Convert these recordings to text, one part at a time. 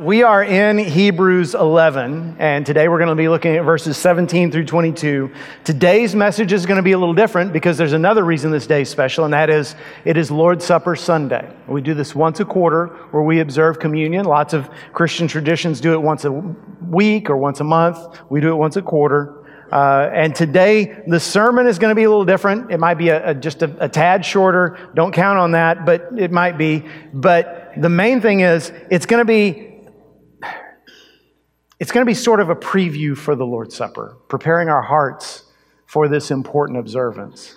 We are in Hebrews 11, and today we're going to be looking at verses 17 through 22. Today's message is going to be a little different because there's another reason this day is special, and that is it is Lord's Supper Sunday. We do this once a quarter where we observe communion. Lots of Christian traditions do it once a week or once a month. We do it once a quarter. And today, the sermon is going to be a little different. It might be just a tad shorter. Don't count on that, but it might be. But the main thing is it's going to be sort of a preview for the Lord's Supper, preparing our hearts for this important observance.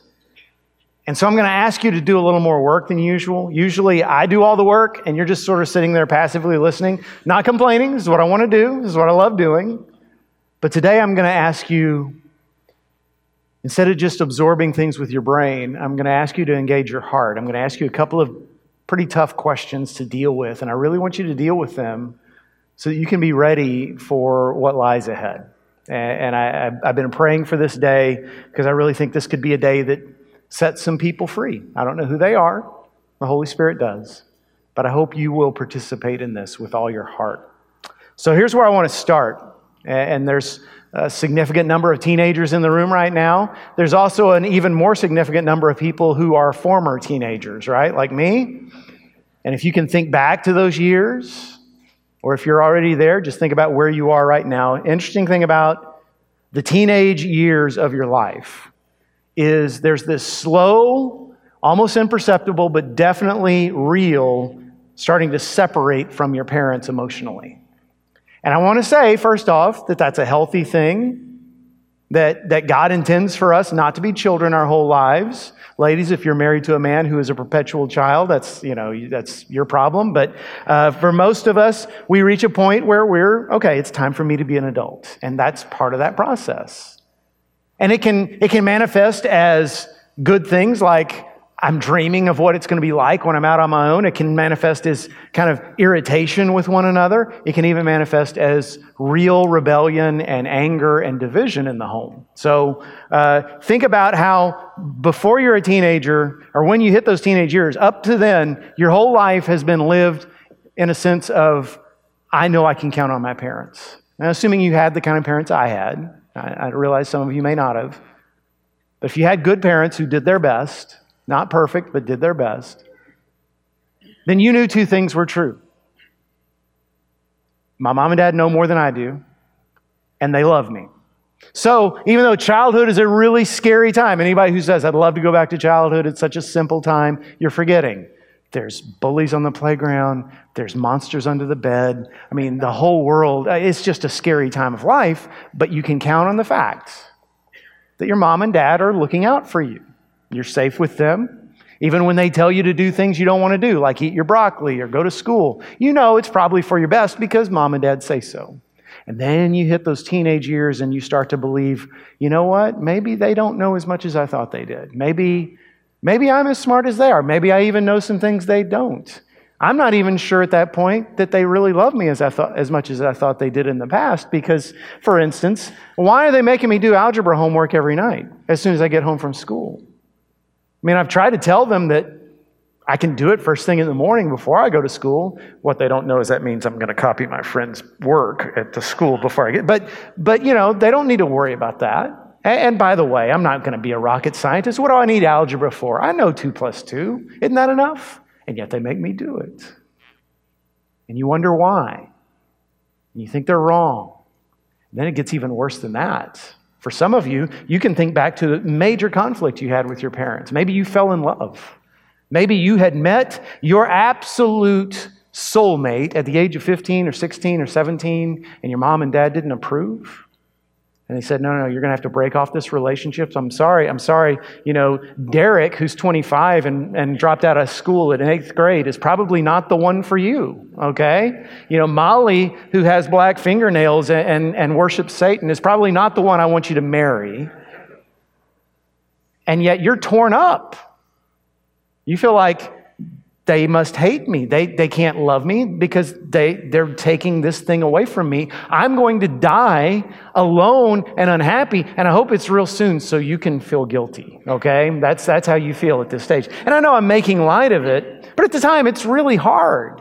And so I'm going to ask you to do a little more work than usual. Usually I do all the work, and you're just sort of sitting there passively listening, not complaining. This is what I want to do. This is what I love doing. But today I'm going to ask you, instead of just absorbing things with your brain, I'm going to ask you to engage your heart. I'm going to ask you a couple of pretty tough questions to deal with, and I really want you to deal with them so that you can be ready for what lies ahead. And I've been praying for this day because I really think this could be a day that sets some people free. I don't know who they are. The Holy Spirit does. But I hope you will participate in this with all your heart. So here's where I want to start. And there's a significant number of teenagers in the room right now. There's also an even more significant number of people who are former teenagers, right? Like me. And if you can think back to those years, or if you're already there, just think about where you are right now. Interesting thing about the teenage years of your life is there's this slow, almost imperceptible, but definitely real, starting to separate from your parents emotionally. And I want to say, first off, that that's a healthy thing, that God intends for us not to be children our whole lives. Ladies, if you're married to a man who is a perpetual child, that's your problem. But for most of us, we reach a point where it's time for me to be an adult. And that's part of that process. And it can manifest as good things like I'm dreaming of what it's going to be like when I'm out on my own. It can manifest as kind of irritation with one another. It can even manifest as real rebellion and anger and division in the home. So think about how before you're a teenager or when you hit those teenage years, up to then, your whole life has been lived in a sense of, I know I can count on my parents. Now, assuming you had the kind of parents I had, I realize some of you may not have, but if you had good parents who did their best, not perfect, but did their best, then you knew two things were true. My mom and dad know more than I do, and they love me. So even though childhood is a really scary time, anybody who says, I'd love to go back to childhood, it's such a simple time, you're forgetting. There's bullies on the playground. There's monsters under the bed. I mean, the whole world, it's just a scary time of life, but you can count on the fact that your mom and dad are looking out for you. You're safe with them, even when they tell you to do things you don't want to do, like eat your broccoli or go to school. You know it's probably for your best because mom and dad say so. And then you hit those teenage years and you start to believe, you know what, maybe they don't know as much as I thought they did. Maybe I'm as smart as they are. Maybe I even know some things they don't. I'm not even sure at that point that they really love me as much as I thought they did in the past because, for instance, why are they making me do algebra homework every night as soon as I get home from school? I mean, I've tried to tell them that I can do it first thing in the morning before I go to school. What they don't know is that means I'm going to copy my friend's work at the school before I get. But you know, they don't need to worry about that. And by the way, I'm not going to be a rocket scientist. What do I need algebra for? I know 2 plus 2. Isn't that enough? And yet they make me do it. And you wonder why. And you think they're wrong. And then it gets even worse than that. For some of you, you can think back to a major conflict you had with your parents. Maybe you fell in love. Maybe you had met your absolute soulmate at the age of 15 or 16 or 17, and your mom and dad didn't approve. And they said, no, you're going to have to break off this relationship. So I'm sorry. You know, Derek, who's 25 and dropped out of school in 8th grade, is probably not the one for you, okay? You know, Molly, who has black fingernails and worships Satan, is probably not the one I want you to marry. And yet you're torn up. You feel like they must hate me. They can't love me because they're taking this thing away from me. I'm going to die alone and unhappy, and I hope it's real soon so you can feel guilty, okay? That's how you feel at this stage. And I know I'm making light of it, but at the time, it's really hard.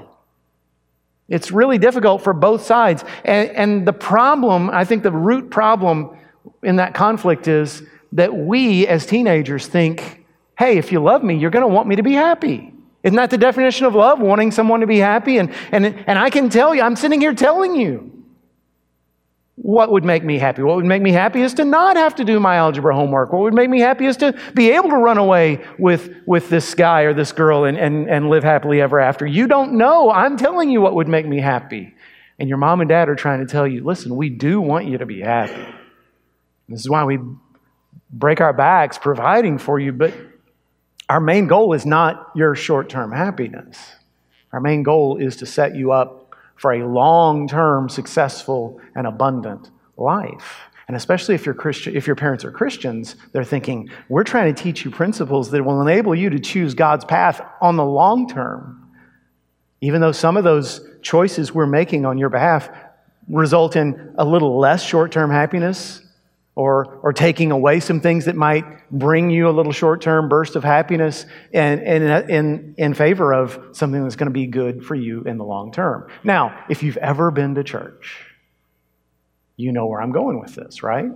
It's really difficult for both sides. And the problem, I think the root problem in that conflict is that we as teenagers think, hey, if you love me, you're going to want me to be happy. Isn't that the definition of love? Wanting someone to be happy? And I can tell you, I'm sitting here telling you, what would make me happy? What would make me happy is to not have to do my algebra homework. What would make me happy is to be able to run away with this guy or this girl and live happily ever after. You don't know. I'm telling you what would make me happy. And your mom and dad are trying to tell you, listen, we do want you to be happy. This is why we break our backs providing for you, but our main goal is not your short-term happiness. Our main goal is to set you up for a long-term, successful, and abundant life. And especially if you're Christian, if your parents are Christians, they're thinking, we're trying to teach you principles that will enable you to choose God's path on the long term. Even though some of those choices we're making on your behalf result in a little less short-term happiness, or taking away some things that might bring you a little short-term burst of happiness in favor of something that's going to be good for you in the long term. Now, if you've ever been to church, you know where I'm going with this, right?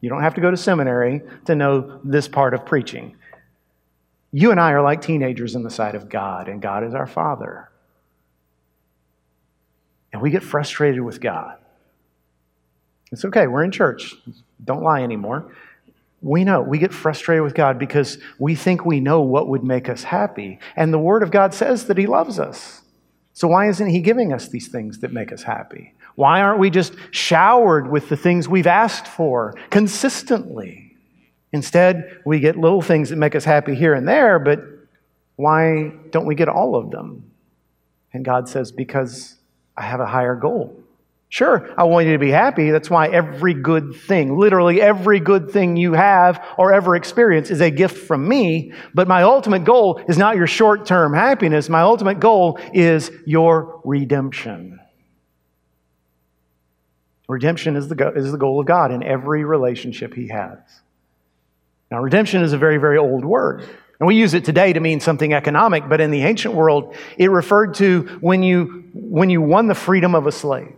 You don't have to go to seminary to know this part of preaching. You and I are like teenagers in the sight of God, and God is our Father. And we get frustrated with God. It's okay, we're in church. Don't lie anymore. We know. We get frustrated with God because we think we know what would make us happy. And the Word of God says that He loves us. So why isn't He giving us these things that make us happy? Why aren't we just showered with the things we've asked for consistently? Instead, we get little things that make us happy here and there, but why don't we get all of them? And God says, because I have a higher goal. Sure, I want you to be happy. That's why every good thing, literally every good thing you have or ever experience is a gift from me. But my ultimate goal is not your short-term happiness. My ultimate goal is your redemption. Redemption is the goal of God in every relationship He has. Now, redemption is a very, very old word. And we use it today to mean something economic, but in the ancient world, it referred to when you won the freedom of a slave.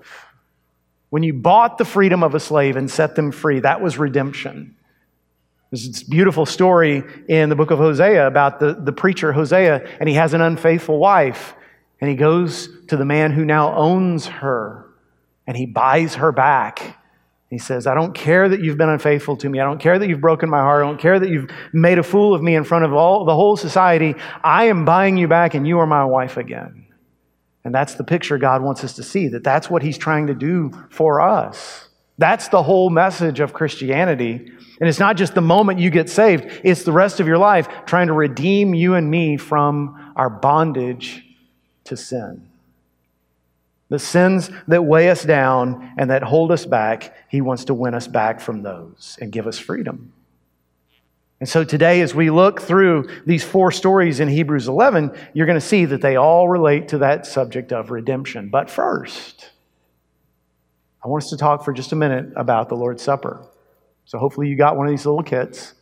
When you bought the freedom of a slave and set them free, that was redemption. There's this beautiful story in the book of Hosea about the preacher Hosea, and he has an unfaithful wife, and he goes to the man who now owns her, and he buys her back. He says, I don't care that you've been unfaithful to me. I don't care that you've broken my heart. I don't care that you've made a fool of me in front of the whole society. I am buying you back, and you are my wife again. And that's the picture God wants us to see, that that's what He's trying to do for us. That's the whole message of Christianity. And it's not just the moment you get saved. It's the rest of your life trying to redeem you and me from our bondage to sin. The sins that weigh us down and that hold us back, He wants to win us back from those and give us freedom. And so today, as we look through these four stories in Hebrews 11, you're going to see that they all relate to that subject of redemption. But first, I want us to talk for just a minute about the Lord's Supper. So hopefully you got one of these little kits.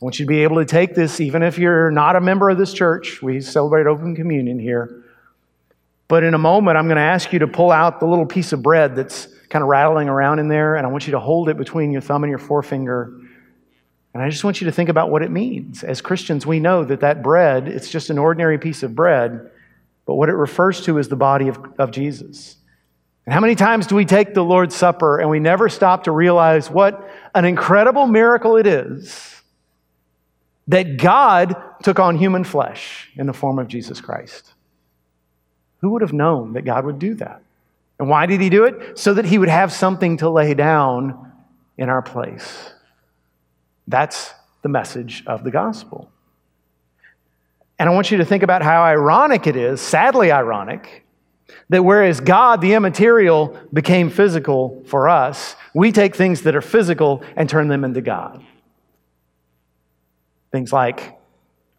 I want you to be able to take this, even if you're not a member of this church. We celebrate open communion here. But in a moment, I'm going to ask you to pull out the little piece of bread that's kind of rattling around in there, and I want you to hold it between your thumb and your forefinger. And I just want you to think about what it means. As Christians, we know that bread, it's just an ordinary piece of bread, but what it refers to is the body of Jesus. And how many times do we take the Lord's Supper and we never stop to realize what an incredible miracle it is that God took on human flesh in the form of Jesus Christ? Who would have known that God would do that? And why did He do it? So that He would have something to lay down in our place. That's the message of the gospel. And I want you to think about how ironic it is, sadly ironic, that whereas God, the immaterial, became physical for us, we take things that are physical and turn them into God. Things like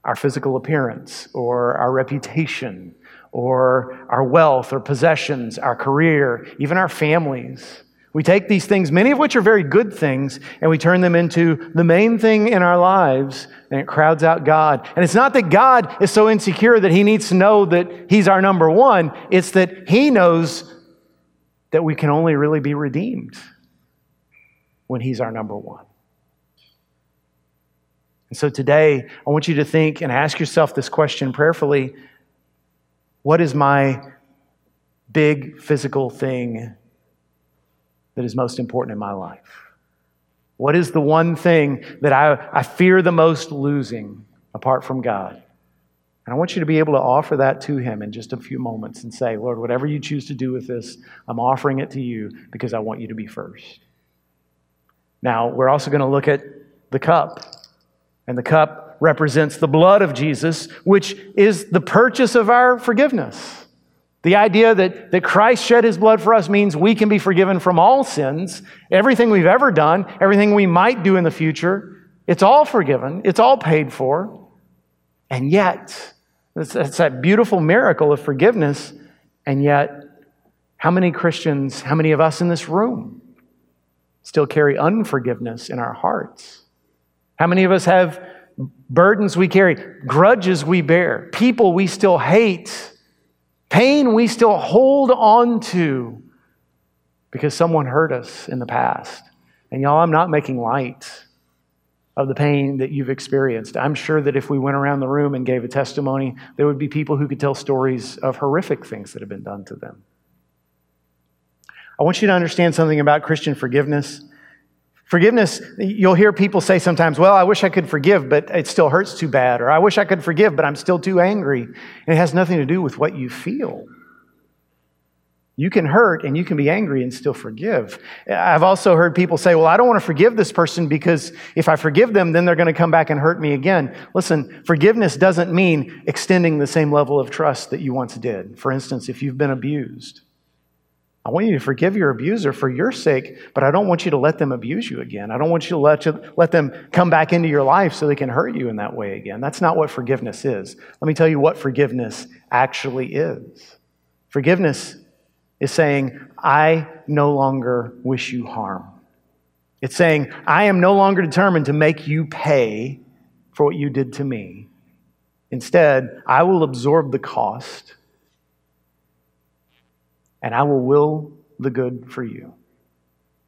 our physical appearance or our reputation or our wealth or possessions, our career, even our families. We take these things, many of which are very good things, and we turn them into the main thing in our lives, and it crowds out God. And it's not that God is so insecure that he needs to know that he's our number one. It's that he knows that we can only really be redeemed when he's our number one. And so today, I want you to think and ask yourself this question prayerfully. What is my big physical thing that is most important in my life? What is the one thing that I fear the most losing apart from God? And I want you to be able to offer that to him in just a few moments and say, Lord, whatever you choose to do with this, I'm offering it to you because I want you to be first. Now, we're also going to look at the cup. And the cup represents the blood of Jesus, which is the purchase of our forgiveness. The idea that Christ shed his blood for us means we can be forgiven from all sins, everything we've ever done, everything we might do in the future. It's all forgiven. It's all paid for. And yet, it's that beautiful miracle of forgiveness. And yet, how many Christians, how many of us in this room still carry unforgiveness in our hearts? How many of us have burdens we carry, grudges we bear, people we still hate, pain we still hold on to because someone hurt us in the past? And y'all, I'm not making light of the pain that you've experienced. I'm sure that if we went around the room and gave a testimony, there would be people who could tell stories of horrific things that have been done to them. I want you to understand something about Christian forgiveness. Forgiveness, you'll hear people say sometimes, well, I wish I could forgive, but it still hurts too bad. Or I wish I could forgive, but I'm still too angry. And it has nothing to do with what you feel. You can hurt and you can be angry and still forgive. I've also heard people say, well, I don't want to forgive this person because if I forgive them, then they're going to come back and hurt me again. Listen, forgiveness doesn't mean extending the same level of trust that you once did. For instance, if you've been abused, I want you to forgive your abuser for your sake, but I don't want you to let them abuse you again. I don't want you to let them come back into your life so they can hurt you in that way again. That's not what forgiveness is. Let me tell you what forgiveness actually is. Forgiveness is saying, I no longer wish you harm. It's saying, I am no longer determined to make you pay for what you did to me. Instead, I will absorb the cost and I will will the good for you.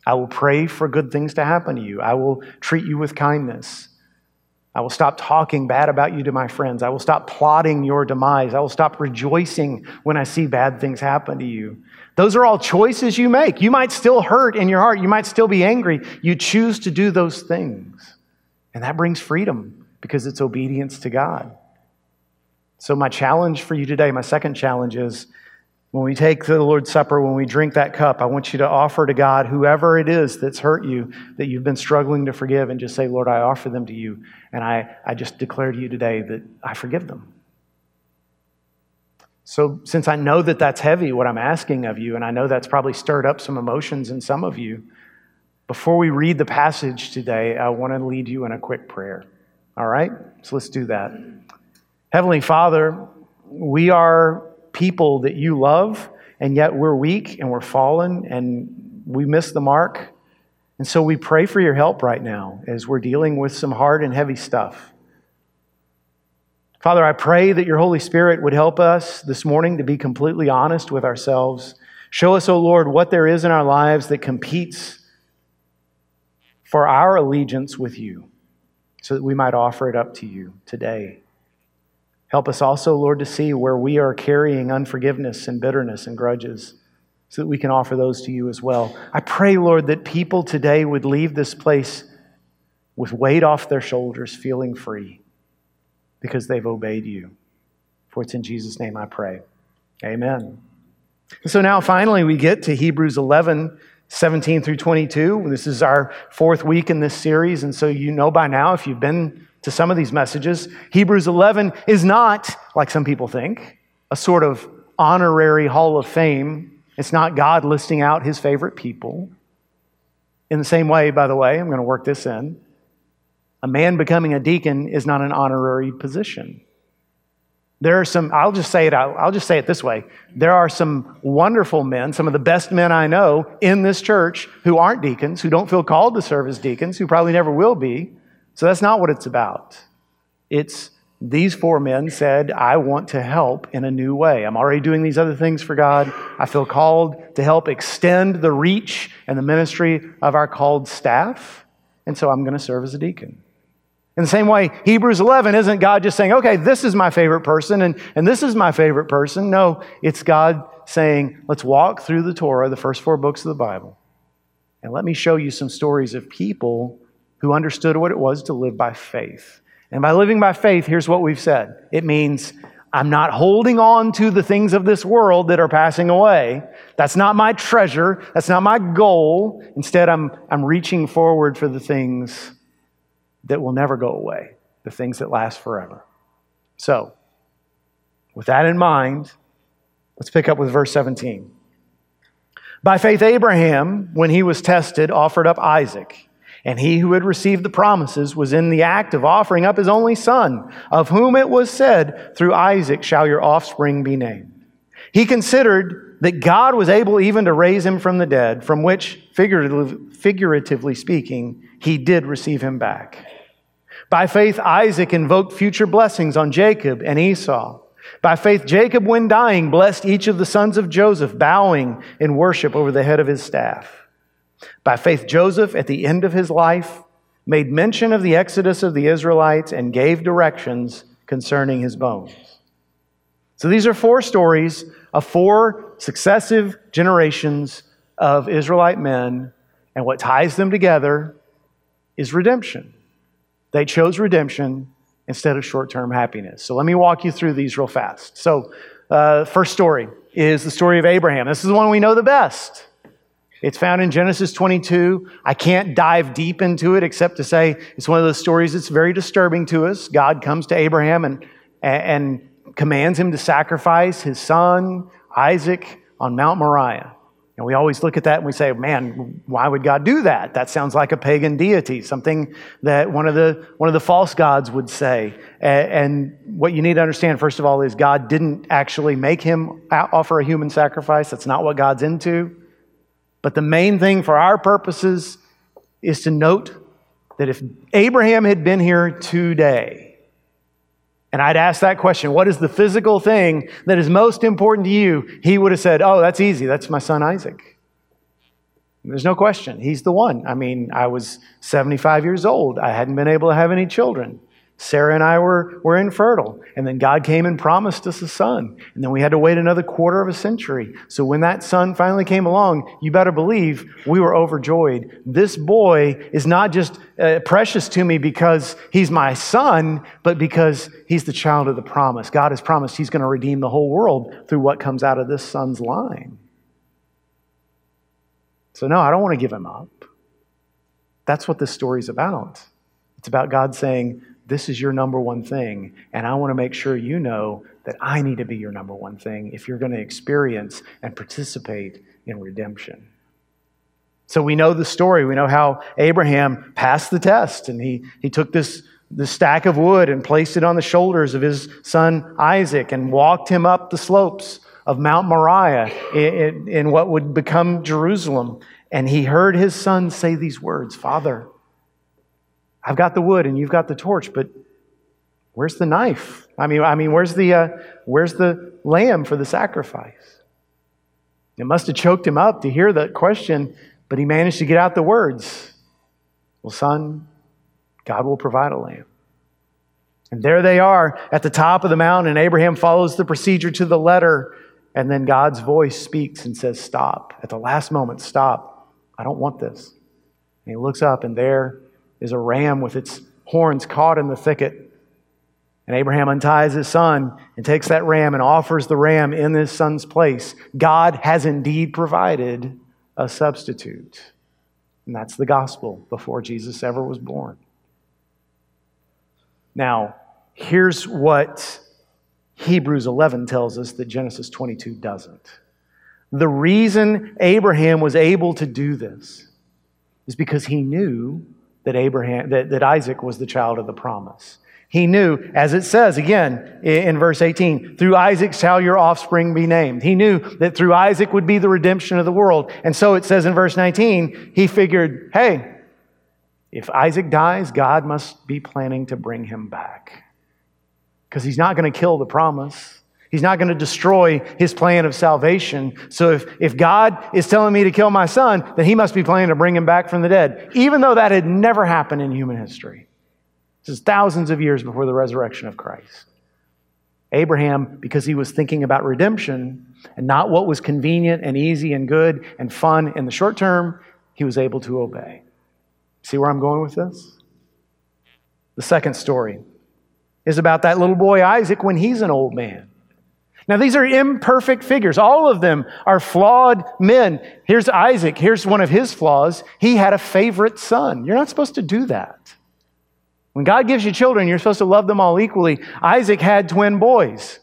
I will pray for good things to happen to you. I will treat you with kindness. I will stop talking bad about you to my friends. I will stop plotting your demise. I will stop rejoicing when I see bad things happen to you. Those are all choices you make. You might still hurt in your heart. You might still be angry. You choose to do those things. And that brings freedom because it's obedience to God. So my challenge for you today, my second challenge is, when we take the Lord's Supper, when we drink that cup, I want you to offer to God whoever it is that's hurt you, that you've been struggling to forgive, and just say, Lord, I offer them to you. And I just declare to you today that I forgive them. So since I know that that's heavy, what I'm asking of you, and I know that's probably stirred up some emotions in some of you, before we read the passage today, I want to lead you in a quick prayer. All right? So let's do that. Heavenly Father, we are people that you love, and yet we're weak and we're fallen and we miss the mark. And so we pray for your help right now as we're dealing with some hard and heavy stuff. Father, I pray that your Holy Spirit would help us this morning to be completely honest with ourselves. Show us, O Lord, what there is in our lives that competes for our allegiance with you so that we might offer it up to you today. Help us also, Lord, to see where we are carrying unforgiveness and bitterness and grudges so that we can offer those to you as well. I pray, Lord, that people today would leave this place with weight off their shoulders, feeling free because they've obeyed you. For it's in Jesus' name I pray. Amen. So now finally we get to Hebrews 11, 17 through 22. This is our fourth week in this series. And so you know by now, if you've been to some of these messages, Hebrews 11 is not, like some people think, a sort of honorary hall of fame. It's not God listing out his favorite people. In the same way, by the way, I'm going to work this in, a man becoming a deacon is not an honorary position. There are some, I'll just say it this way. There are some wonderful men, some of the best men I know in this church who aren't deacons, who don't feel called to serve as deacons, who probably never will be. So that's not what it's about. It's these four men said, I want to help in a new way. I'm already doing these other things for God. I feel called to help extend the reach and the ministry of our called staff. And so I'm going to serve as a deacon. In the same way, Hebrews 11 isn't God just saying, okay, this is my favorite person and this is my favorite person. No, it's God saying, let's walk through the Torah, the first four books of the Bible, and let me show you some stories of people who understood what it was to live by faith. And by living by faith, here's what we've said. It means I'm not holding on to the things of this world that are passing away. That's not my treasure. That's not my goal. Instead, I'm reaching forward for the things that will never go away, the things that last forever. So, with that in mind, let's pick up with verse 17. By faith, Abraham, when he was tested, offered up Isaac, and he who had received the promises was in the act of offering up his only son, of whom it was said, through Isaac shall your offspring be named. He considered that God was able even to raise him from the dead, from which, figuratively speaking, he did receive him back. By faith, Isaac invoked future blessings on Jacob and Esau. By faith, Jacob, when dying, blessed each of the sons of Joseph, bowing in worship over the head of his staff. By faith, Joseph, at the end of his life, made mention of the exodus of the Israelites and gave directions concerning his bones. So these are four stories of four successive generations of Israelite men, and what ties them together is redemption. They chose redemption instead of short-term happiness. So let me walk you through these real fast. So first story is the story of Abraham. This is the one we know the best. It's found in Genesis 22. I can't dive deep into it except to say it's one of those stories that's very disturbing to us. God comes to Abraham and commands him to sacrifice his son, Isaac, on Mount Moriah. And we always look at that and we say, man, why would God do that? That sounds like a pagan deity, something that one of the false gods would say. And what you need to understand, first of all, is God didn't actually make him offer a human sacrifice. That's not what God's into. But the main thing for our purposes is to note that if Abraham had been here today, and I'd ask that question, what is the physical thing that is most important to you? He would have said, oh, that's easy. That's my son Isaac. There's no question. He's the one. I mean, I was 75 years old. I hadn't been able to have any children. Sarah and I were infertile. And then God came and promised us a son. And then we had to wait another quarter of a century. So when that son finally came along, you better believe we were overjoyed. This boy is not just precious to me because he's my son, but because he's the child of the promise. God has promised he's going to redeem the whole world through what comes out of this son's line. So no, I don't want to give him up. That's what this story's about. It's about God saying, this is your number one thing, and I want to make sure you know that I need to be your number one thing if you're going to experience and participate in redemption. So we know the story. We know how Abraham passed the test, and he took this stack of wood and placed it on the shoulders of his son Isaac and walked him up the slopes of Mount Moriah in what would become Jerusalem. And he heard his son say these words, Father, I've got the wood and you've got the torch, but where's the knife? I mean, where's the lamb for the sacrifice? It must have choked him up to hear that question, but he managed to get out the words. Well, son, God will provide a lamb. And there they are at the top of the mountain, and Abraham follows the procedure to the letter, and then God's voice speaks and says, stop. At the last moment, stop. I don't want this. And he looks up, and there is a ram with its horns caught in the thicket. And Abraham unties his son and takes that ram and offers the ram in his son's place. God has indeed provided a substitute. And that's the gospel before Jesus ever was born. Now, here's what Hebrews 11 tells us that Genesis 22 doesn't. The reason Abraham was able to do this is because he knew that Isaac was the child of the promise. He knew, as it says again in verse 18, through Isaac shall your offspring be named. He knew that through Isaac would be the redemption of the world. And so it says in verse 19, he figured, hey, if Isaac dies, God must be planning to bring him back. Because he's not going to kill the promise. He's not going to destroy his plan of salvation. So if God is telling me to kill my son, then he must be planning to bring him back from the dead. Even though that had never happened in human history. This is thousands of years before the resurrection of Christ. Abraham, because he was thinking about redemption and not what was convenient and easy and good and fun in the short term, he was able to obey. See where I'm going with this? The second story is about that little boy Isaac when he's an old man. Now, these are imperfect figures. All of them are flawed men. Here's Isaac. Here's one of his flaws. He had a favorite son. You're not supposed to do that. When God gives you children, you're supposed to love them all equally. Isaac had twin boys,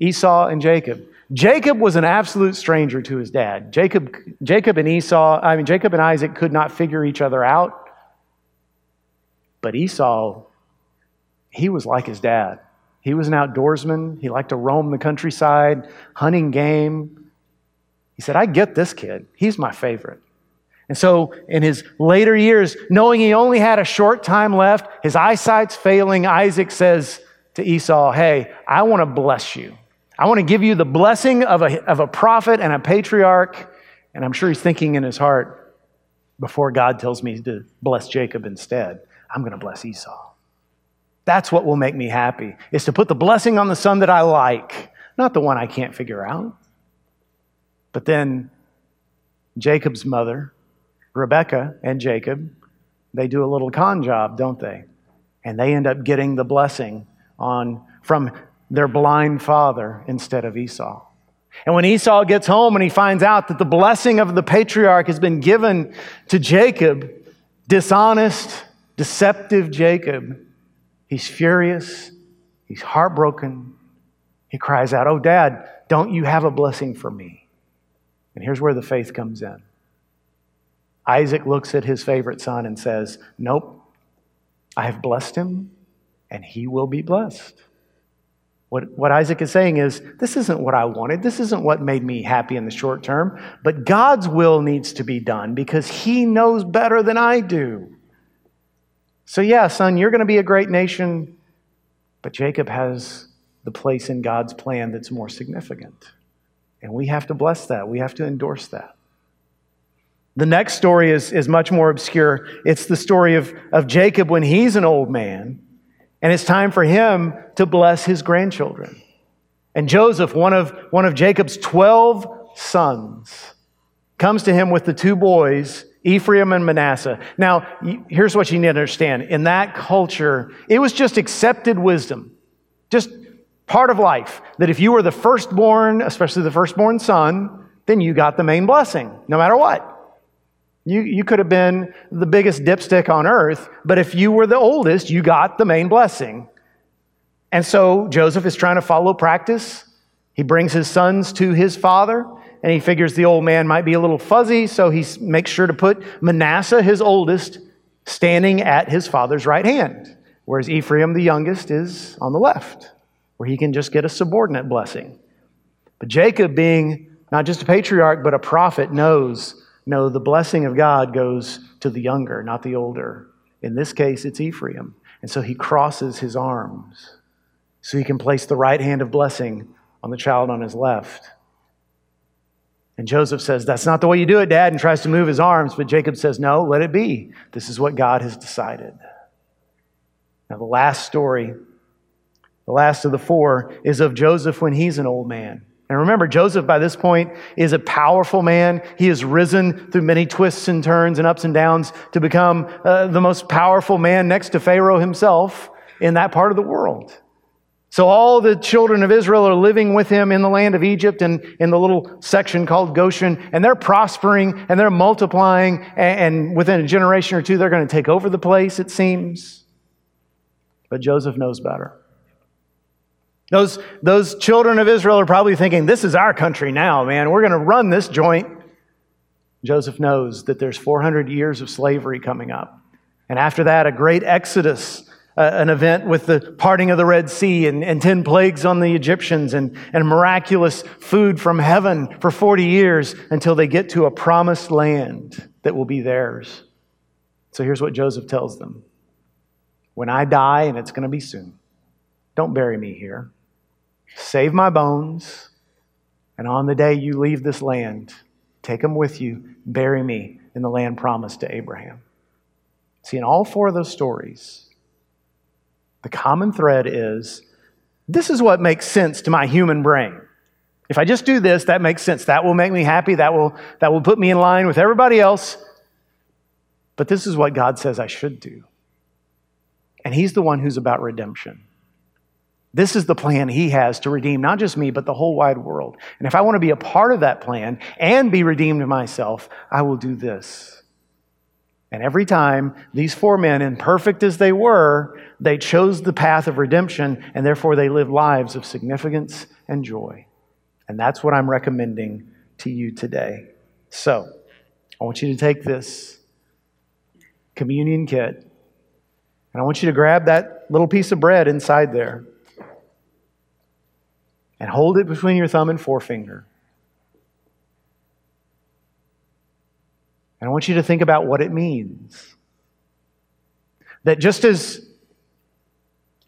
Esau and Jacob. Jacob was an absolute stranger to his dad. Jacob and Isaac could not figure each other out. But Esau, he was like his dad. He was an outdoorsman. He liked to roam the countryside, hunting game. He said, I get this kid. He's my favorite. And so in his later years, knowing he only had a short time left, his eyesight's failing, Isaac says to Esau, hey, I want to bless you. I want to give you the blessing of a prophet and a patriarch. And I'm sure he's thinking in his heart, before God tells me to bless Jacob instead, I'm going to bless Esau. That's what will make me happy, is to put the blessing on the son that I like, not the one I can't figure out. But then Jacob's mother, Rebecca and Jacob, they do a little con job, don't they? And they end up getting the blessing from their blind father instead of Esau. And when Esau gets home and he finds out that the blessing of the patriarch has been given to Jacob, dishonest, deceptive Jacob, he's furious, he's heartbroken, he cries out, oh, Dad, don't you have a blessing for me? And here's where the faith comes in. Isaac looks at his favorite son and says, nope, I have blessed him and he will be blessed. What Isaac is saying is, this isn't what I wanted. This isn't what made me happy in the short term, but God's will needs to be done because he knows better than I do. So yeah, son, you're going to be a great nation, but Jacob has the place in God's plan that's more significant. And we have to bless that. We have to endorse that. The next story is much more obscure. It's the story of Jacob when he's an old man, and it's time for him to bless his grandchildren. And Joseph, one of Jacob's 12 sons, comes to him with the two boys, Ephraim and Manasseh. Now, here's what you need to understand. In that culture, it was just accepted wisdom, just part of life, that if you were the firstborn, especially the firstborn son, then you got the main blessing, no matter what. You could have been the biggest dipstick on earth, but if you were the oldest, you got the main blessing. And so Joseph is trying to follow practice. He brings his sons to his father, and he figures the old man might be a little fuzzy, so he makes sure to put Manasseh, his oldest, standing at his father's right hand, whereas Ephraim, the youngest, is on the left, where he can just get a subordinate blessing. But Jacob, being not just a patriarch, but a prophet, knows, no, the blessing of God goes to the younger, not the older. In this case, it's Ephraim. And so he crosses his arms so he can place the right hand of blessing on the child on his left. And Joseph says, that's not the way you do it, Dad, and tries to move his arms. But Jacob says, no, let it be. This is what God has decided. Now, the last story, the last of the four, is of Joseph when he's an old man. And remember, Joseph by this point is a powerful man. He has risen through many twists and turns and ups and downs to become the most powerful man next to Pharaoh himself in that part of the world. So all the children of Israel are living with him in the land of Egypt and in the little section called Goshen, and they're prospering and they're multiplying, and within a generation or two, they're going to take over the place, it seems. But Joseph knows better. Those children of Israel are probably thinking, this is our country now, man. We're going to run this joint. Joseph knows that there's 400 years of slavery coming up. And after that, a great exodus an event with the parting of the Red Sea and 10 plagues on the Egyptians and miraculous food from heaven for 40 years until they get to a promised land that will be theirs. So here's what Joseph tells them. When I die, and it's going to be soon, don't bury me here. Save my bones, and on the day you leave this land, take them with you, bury me in the land promised to Abraham. See, in all four of those stories, the common thread is, this is what makes sense to my human brain. If I just do this, that makes sense. That will make me happy. That will put me in line with everybody else. But this is what God says I should do. And he's the one who's about redemption. This is the plan he has to redeem, not just me, but the whole wide world. And if I want to be a part of that plan and be redeemed myself, I will do this. And every time, these four men, imperfect as they were, they chose the path of redemption, and therefore they lived lives of significance and joy. And that's what I'm recommending to you today. So, I want you to take this communion kit, and I want you to grab that little piece of bread inside there, and hold it between your thumb and forefinger. And I want you to think about what it means. That just as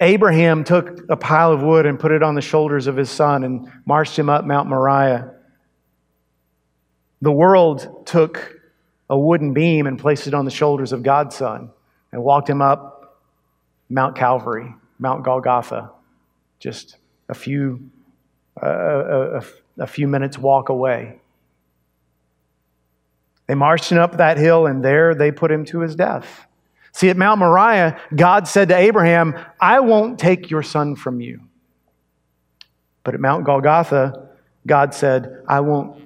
Abraham took a pile of wood and put it on the shoulders of his son and marched him up Mount Moriah, the world took a wooden beam and placed it on the shoulders of God's son and walked him up Mount Calvary, Mount Golgotha, just a few minutes walk away. They marched him up that hill, and there they put him to his death. See, at Mount Moriah, God said to Abraham, I won't take your son from you. But at Mount Golgotha, God said, I won't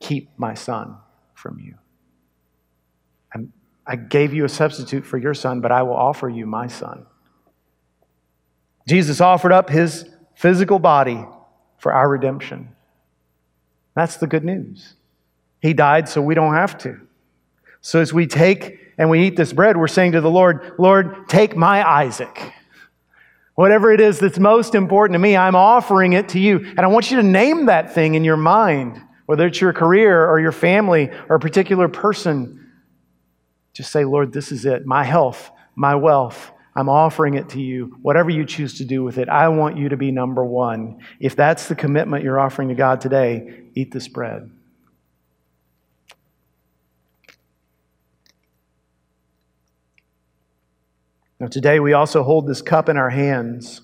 keep my son from you. I gave you a substitute for your son, but I will offer you my son. Jesus offered up his physical body for our redemption. That's the good news. He died so we don't have to. So as we take and we eat this bread, we're saying to the Lord, Lord, take my Isaac. Whatever it is that's most important to me, I'm offering it to you. And I want you to name that thing in your mind, whether it's your career or your family or a particular person. Just say, Lord, this is it. My health, my wealth, I'm offering it to you. Whatever you choose to do with it, I want you to be number one. If that's the commitment you're offering to God today, eat this bread. Now, today we also hold this cup in our hands.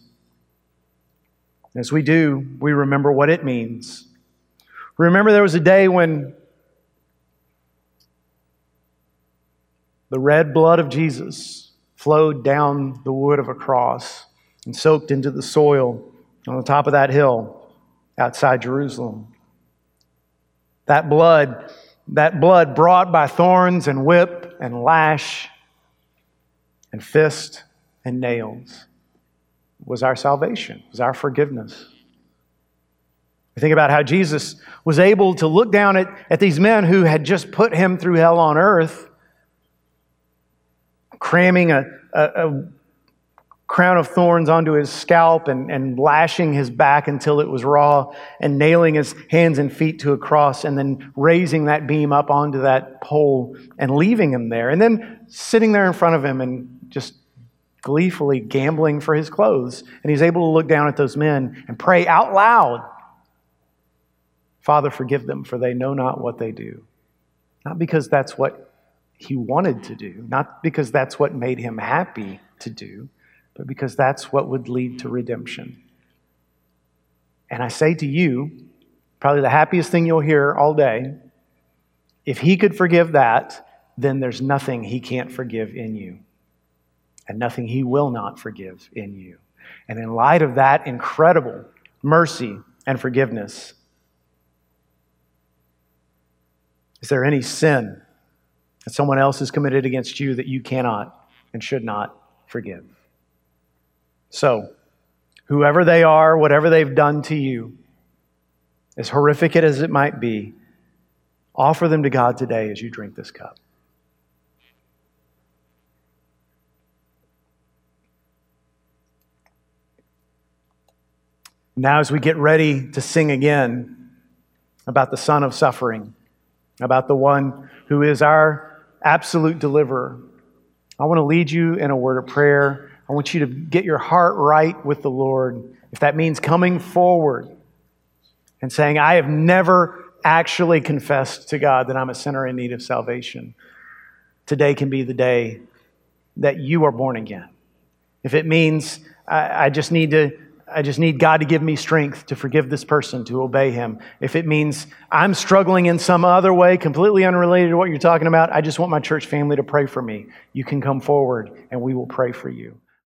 As we do, we remember what it means. Remember, there was a day when the red blood of Jesus flowed down the wood of a cross and soaked into the soil on the top of that hill outside Jerusalem. That blood brought by thorns and whip and lash and fist and nails was our salvation, was our forgiveness. We think about how Jesus was able to look down at these men who had just put him through hell on earth, cramming a crown of thorns onto his scalp and lashing his back until it was raw and nailing his hands and feet to a cross and then raising that beam up onto that pole and leaving him there and then sitting there in front of him and just gleefully gambling for his clothes. And he's able to look down at those men and pray out loud, Father, forgive them, for they know not what they do. Not because that's what he wanted to do, not because that's what made him happy to do, but because that's what would lead to redemption. And I say to you, probably the happiest thing you'll hear all day, if he could forgive that, then there's nothing he can't forgive in you, and nothing he will not forgive in you. And in light of that incredible mercy and forgiveness, is there any sin that someone else has committed against you that you cannot and should not forgive? So, whoever they are, whatever they've done to you, as horrific as it might be, offer them to God today as you drink this cup. Now, as we get ready to sing again about the Son of Suffering, about the one who is our absolute deliverer, I want to lead you in a word of prayer. I want you to get your heart right with the Lord. If that means coming forward and saying, I have never actually confessed to God that I'm a sinner in need of salvation, today can be the day that you are born again. If it means I just need God to give me strength to forgive this person, to obey him. If it means I'm struggling in some other way, completely unrelated to what you're talking about, I just want my church family to pray for me. You can come forward and we will pray for you.